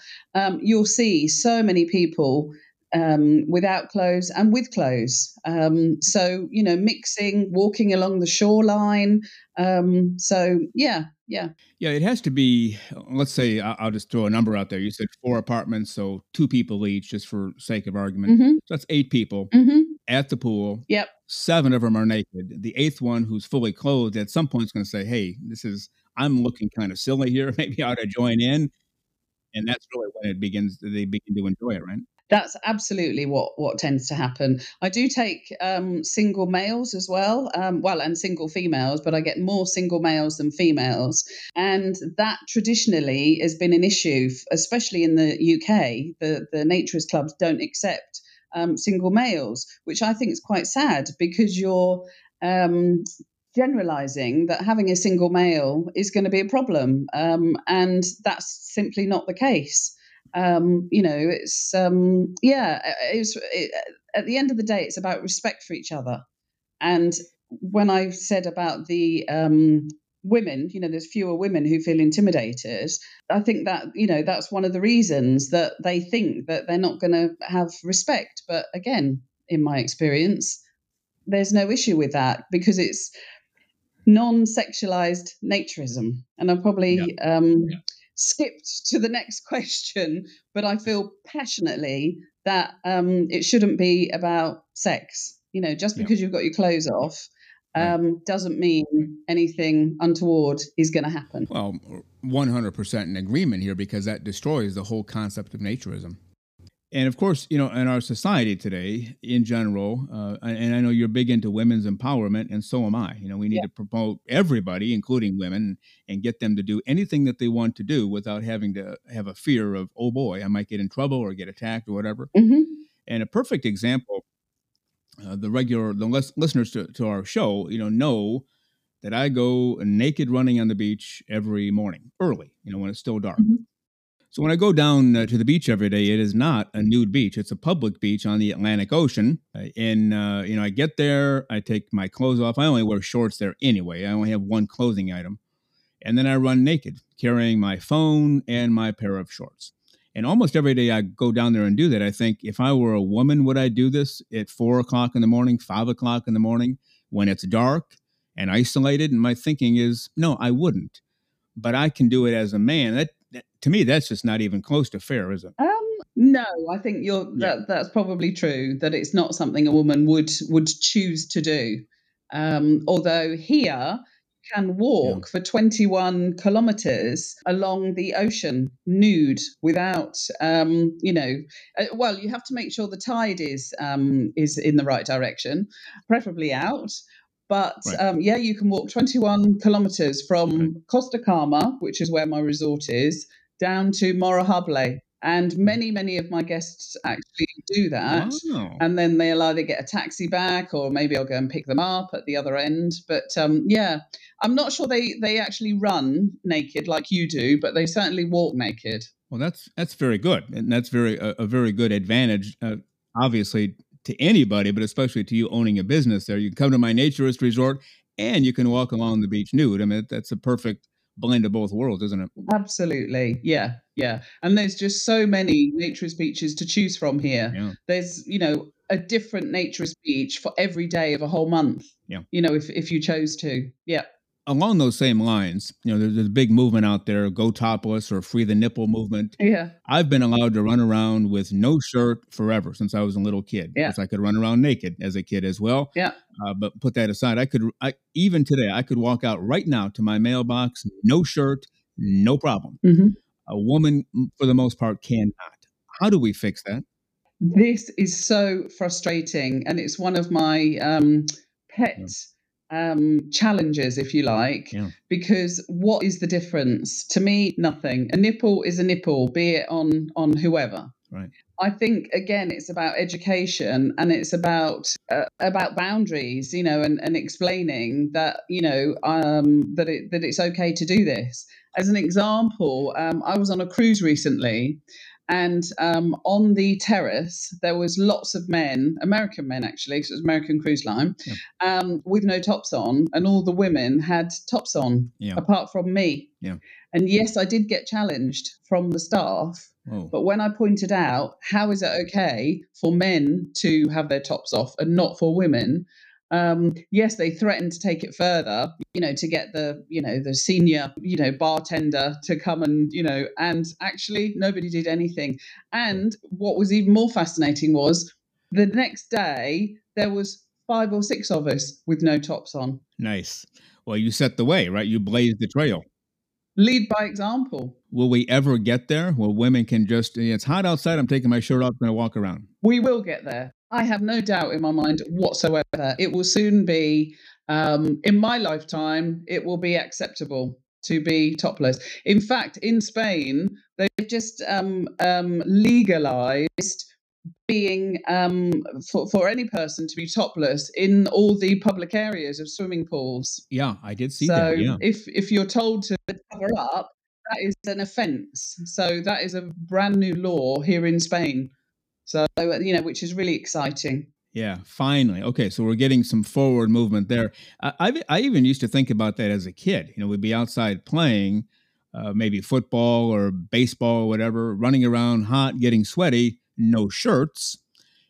you'll see so many people without clothes and with clothes. Mixing, walking along the shoreline. Yeah, it has to be, let's say, I'll just throw a number out there. You said 4 apartments, so 2 people each, just for sake of argument. Mm-hmm. So that's 8 people at the pool. Yep. 7 of them are naked. The 8th one, who's fully clothed, at some point is going to say, hey, I'm looking kind of silly here. Maybe I ought to join in. And that's really when they begin to enjoy it, right? That's absolutely what tends to happen. I do take single males as well, and single females, but I get more single males than females. And that traditionally has been an issue, especially in the UK. The naturist clubs don't accept single males, which I think is quite sad, because you're generalizing that having a single male is going to be a problem. And that's simply not the case. At the end of the day, it's about respect for each other. And when I said about the women, there's fewer women who feel intimidated, I think that, that's one of the reasons that they think that they're not going to have respect. But again, in my experience, there's no issue with that, because it's non-sexualized naturism. And I probably... skipped to the next question, but I feel passionately that it shouldn't be about sex. Just because you've got your clothes off doesn't mean anything untoward is going to happen. Well, 100% in agreement here, because that destroys the whole concept of naturism. And of course, in our society today in general, and I know you're big into women's empowerment, and so am I. We need to promote everybody, including women, and get them to do anything that they want to do without having to have a fear of, oh boy, I might get in trouble or get attacked or whatever. Mm-hmm. And a perfect example, listeners to our show, know that I go naked running on the beach every morning early, when it's still dark. Mm-hmm. So when I go down to the beach every day, it is not a nude beach. It's a public beach on the Atlantic Ocean. And I get there, I take my clothes off. I only wear shorts there anyway. I only have one clothing item. And then I run naked, carrying my phone and my pair of shorts. And almost every day I go down there and do that. I think, if I were a woman, would I do this at 4 o'clock in the morning, 5 o'clock in the morning, when it's dark and isolated? And my thinking is, no, I wouldn't. But I can do it as a man. To me, that's just not even close to fair, is it? No, I think that's probably true, that it's not something a woman would choose to do. Although here you can walk for 21 kilometers along the ocean nude without, you have to make sure the tide is in the right direction, preferably out. But you can walk 21 kilometers from Costa Calma, which is where my resort is, down to Morahable. And many, many of my guests actually do that. Wow. And then they'll either get a taxi back, or maybe I'll go and pick them up at the other end. But I'm not sure they actually run naked like you do, but they certainly walk naked. Well, that's very good. And that's a very good advantage, obviously, to anybody, but especially to you owning a business there. You can come to my naturist resort and you can walk along the beach nude. I mean, that's a perfect blend of both worlds, isn't it? Absolutely. Yeah. Yeah. And there's just so many naturist beaches to choose from here. Yeah. There's, a different naturist beach for every day of a whole month. Yeah. If you chose to. Yeah. Along those same lines, there's a big movement out there, go topless or free the nipple movement. Yeah. I've been allowed to run around with no shirt forever since I was a little kid. Yeah. Because I could run around naked as a kid as well. Yeah. But put that aside, even today, I could walk out right now to my mailbox, no shirt, no problem. Mm-hmm. A woman, for the most part, cannot. How do we fix that? This is so frustrating. And it's one of my pet challenges, if you like, because what is the difference? To me, nothing. A nipple is a nipple, be it on whoever. Right. I think, again, it's about education, and it's about boundaries, you know, and explaining that, you know, that it's okay to do this. As an example, I was on a cruise recently, and on the terrace, there was lots of men, American men actually, because it was American Cruise Line, with no tops on, and all the women had tops on, apart from me. Yeah. And yes, I did get challenged from the staff, but when I pointed out, how is it okay for men to have their tops off and not for women? Yes, they threatened to take it further, you know, to get the senior, you know, bartender to come and, you know, and actually nobody did anything. And what was even more fascinating was the next day there was 5 or 6 of us with no tops on. Nice. Well, you set the way, right? You blazed the trail. Lead by example. Will we ever get there? Well, women can just, it's hot outside, I'm taking my shirt off, I'm going to walk around. We will get there. I have no doubt in my mind whatsoever. It will soon be, in my lifetime, it will be acceptable to be topless. In fact, in Spain, they've just legalized being for any person to be topless in all the public areas of swimming pools. Yeah, I did see that. Yeah. If you're told to cover up, that is an offence. So that is a brand new law here in Spain. So, you know, which is really exciting. Yeah, finally. Okay, so we're getting some forward movement there. I even used to think about that as a kid. You know, we'd be outside playing, maybe football or baseball or whatever, running around hot, getting sweaty, no shirts.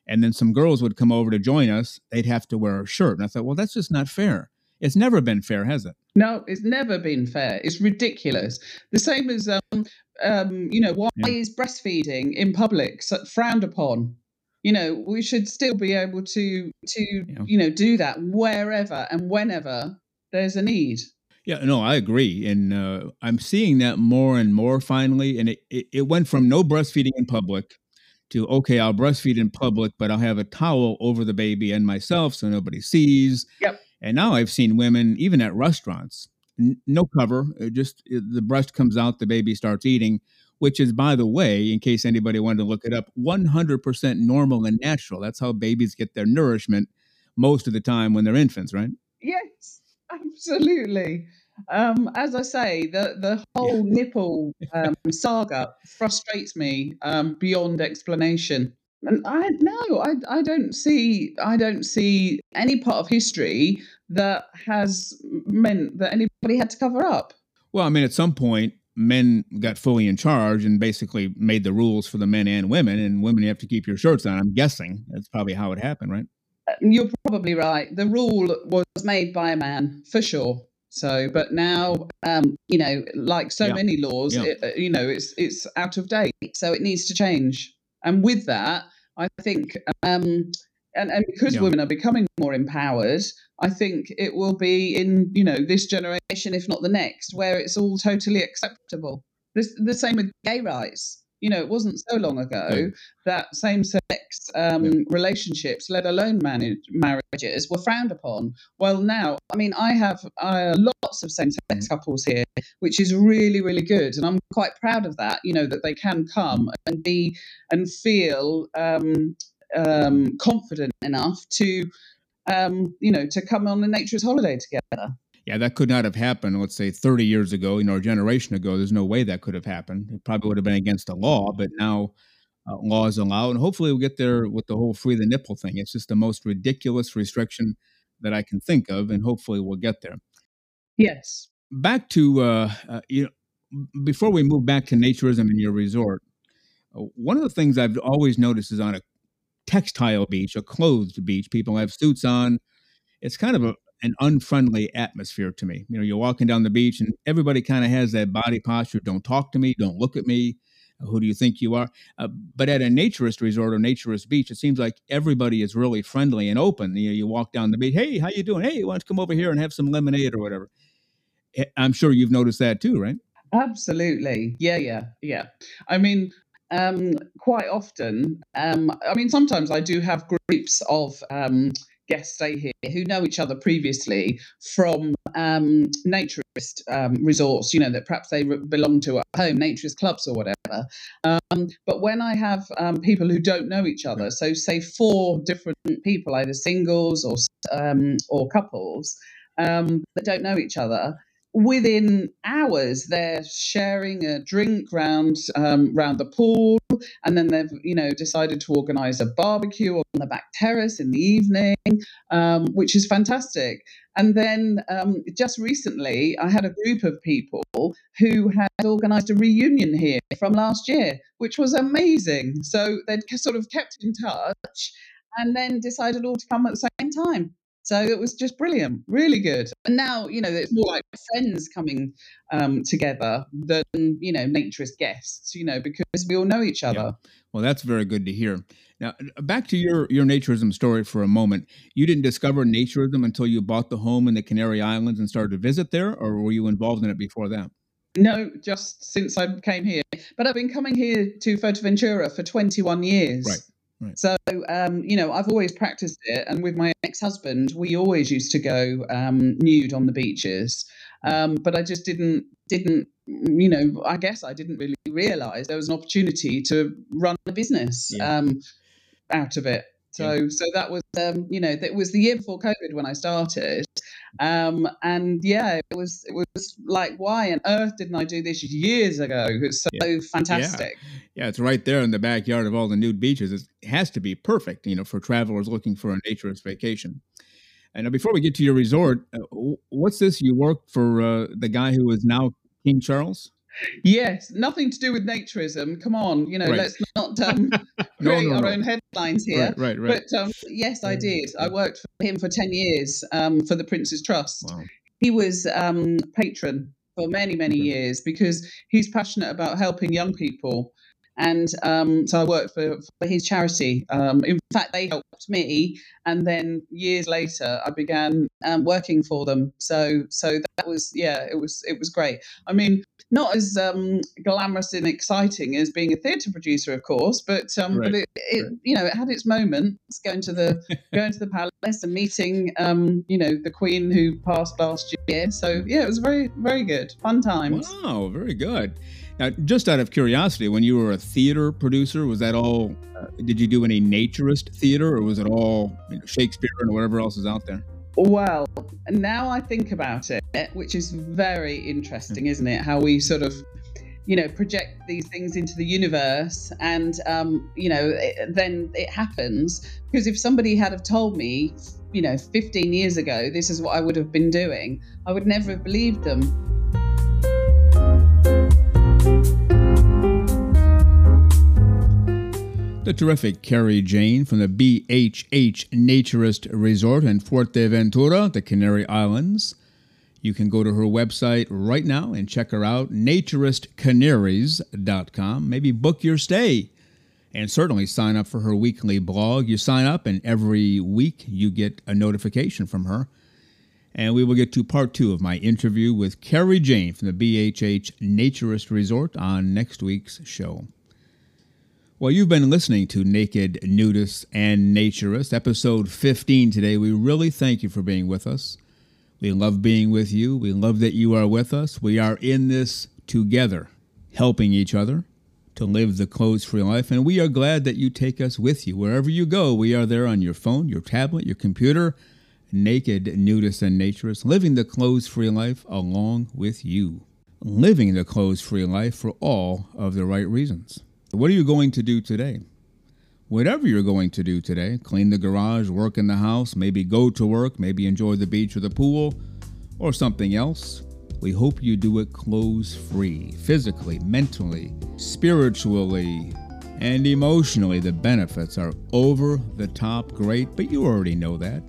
And then some girls would come over to join us. They'd have to wear a shirt. And I thought, well, that's just not fair. It's never been fair, has it? No, it's never been fair. It's ridiculous. The same as, you know, why is breastfeeding in public frowned upon? You know, we should still be able to you know, do that wherever and whenever there's a need. Yeah, no, I agree. And I'm seeing that more and more finally. And it went from no breastfeeding in public to, okay, I'll breastfeed in public, but I'll have a towel over the baby and myself so nobody sees. Yep. And now I've seen women, even at restaurants, no cover, just the breast comes out, the baby starts eating, which is, by the way, in case anybody wanted to look it up, 100% normal and natural. That's how babies get their nourishment most of the time when they're infants, right? Yes, absolutely. As I say, the whole nipple saga frustrates me beyond explanation. And I don't see any part of history that has meant that anybody had to cover up. Well, I mean, at some point, men got fully in charge and basically made the rules for the men and women. And women, you have to keep your shirts on. I'm guessing that's probably how it happened, right? You're probably right. The rule was made by a man, for sure. So, but now, you know, like so many laws, it, you know, it's out of date. So it needs to change. And with that, I think, and because women are becoming more empowered, I think it will be in, you know, this generation, if not the next, where it's all totally acceptable. The same with gay rights. You know, it wasn't so long ago that same-sex relationships, let alone marriages, were frowned upon. Well, now, I mean, I have lots of same-sex couples here, which is really, really good. And I'm quite proud of that, you know, that they can come and be and feel confident enough to, you know, to come on a nature's holiday together. Yeah, that could not have happened, let's say, 30 years ago, you know, a generation ago. There's no way that could have happened. It probably would have been against the law, but now law is allowed. And hopefully we'll get there with the whole free the nipple thing. It's just the most ridiculous restriction that I can think of, and hopefully we'll get there. Yes. Back to, you know, before we move back to naturism and your resort, one of the things I've always noticed is on a textile beach, a clothed beach, people have suits on. It's kind of an unfriendly atmosphere to me. You know, you're walking down the beach and everybody kind of has that body posture. Don't talk to me. Don't look at me. Who do you think you are? But at a naturist resort or naturist beach, it seems like everybody is really friendly and open. You know, you walk down the beach. Hey, how you doing? Hey, why don't you come over here and have some lemonade or whatever? I'm sure you've noticed that too, right? Absolutely. Yeah. I mean, quite often, I mean, sometimes I do have groups of guests stay here who know each other previously from naturist resorts, you know, that perhaps they belong to at home, naturist clubs or whatever. But when I have people who don't know each other, so say four different people, either singles or couples that don't know each other, within hours they're sharing a drink round the pool, and then they've, you know, decided to organise a barbecue on the back terrace in the evening, which is fantastic. And then just recently I had a group of people who had organised a reunion here from last year, which was amazing. So they'd sort of kept in touch and then decided all to come at the same time. So it was just brilliant, really good. And now, you know, it's more like friends coming together than, you know, naturist guests, you know, because we all know each other. Yeah. Well, that's very good to hear. Now, back to your naturism story for a moment. You didn't discover naturism until you bought the home in the Canary Islands and started to visit there, or were you involved in it before that? No, just since I came here. But I've been coming here to Fuerteventura for 21 years. Right. Right. So, you know, I've always practiced it. And with my ex-husband, we always used to go nude on the beaches. But I just didn't, you know, I guess I didn't really realize there was an opportunity to run a business out of it. So, so that was, you know, that was the year before COVID when I started. And yeah, it was like, why on earth didn't I do this years ago? It's so fantastic. Yeah. It's right there in the backyard of all the nude beaches. It has to be perfect, you know, for travelers looking for a naturist vacation. And now before we get to your resort, what's this? You worked for the guy who is now King Charles? Yes, nothing to do with naturism. Come on, you know, let's not create our own headlines here. Right. But yes, I did. I worked for him for 10 years for the Prince's Trust. Wow. He was patron for many, many years because he's passionate about helping young people. And so I worked for his charity. In fact, they helped me. And then years later, I began working for them. So that was, it was great. I mean, not as glamorous and exciting as being a theatre producer, of course, but you know, it had its moments, going to the palace and meeting, you know, the Queen who passed last year. So yeah, it was very, very good. Fun times. Wow, very good. Now, just out of curiosity, when you were a theater producer, was that all, did you do any naturist theater, or was it all, you know, Shakespeare and whatever else is out there? Well, now I think about it, which is very interesting, isn't it? How we sort of, you know, project these things into the universe and, you know, then it happens. Because if somebody had have told me, you know, 15 years ago, this is what I would have been doing, I would never have believed them. The terrific Carrie Jane from the BHH Naturist Resort in Fuerteventura, the Canary Islands. You can go to her website right now and check her out, naturistcanaries.com. Maybe book your stay and certainly sign up for her weekly blog. You sign up and every week you get a notification from her. And we will get to part two of my interview with Carrie Jane from the BHH Naturist Resort on next week's show. Well, you've been listening to Naked, Nudists, and Naturists, episode 15 today. We really thank you for being with us. We love being with you. We love that you are with us. We are in this together, helping each other to live the clothes-free life. And we are glad that you take us with you. Wherever you go, we are there on your phone, your tablet, your computer. Naked, Nudists, and Naturists, living the clothes-free life along with you. Living the clothes-free life for all of the right reasons. What are you going to do today? Whatever you're going to do today, clean the garage, work in the house, maybe go to work, maybe enjoy the beach or the pool or something else, we hope you do it clothes-free, physically, mentally, spiritually, and emotionally. The benefits are over the top great, but you already know that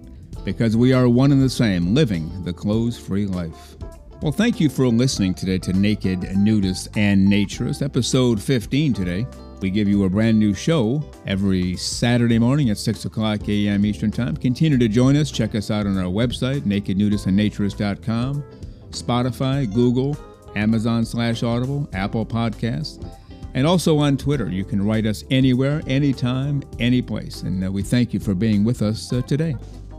because we are one and the same, living the clothes-free life. Well, thank you for listening today to Naked, Nudists, and Naturists, episode 15 today. We give you a brand new show every Saturday morning at 6 o'clock a.m. Eastern Time. Continue to join us. Check us out on our website, nakednudistandnaturist.com, Spotify, Google, Amazon/Audible, Apple Podcasts, and also on Twitter. You can write us anywhere, anytime, anyplace. And we thank you for being with us today.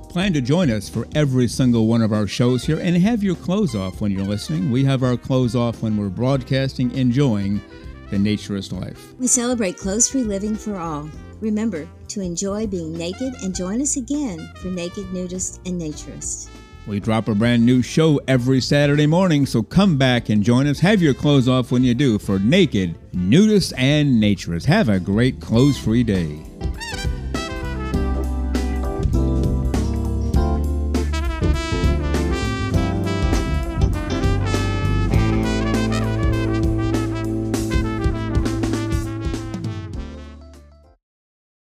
Plan to join us for every single one of our shows here, and have your clothes off when you're listening. We have our clothes off when we're broadcasting, enjoying the naturist life. We celebrate clothes-free living for all. Remember to enjoy being naked and join us again for Naked, Nudists, and Naturists. We drop a brand new show every Saturday morning, so come back and join us. Have your clothes off when you do for Naked, Nudists, and Naturists. Have a great clothes-free day.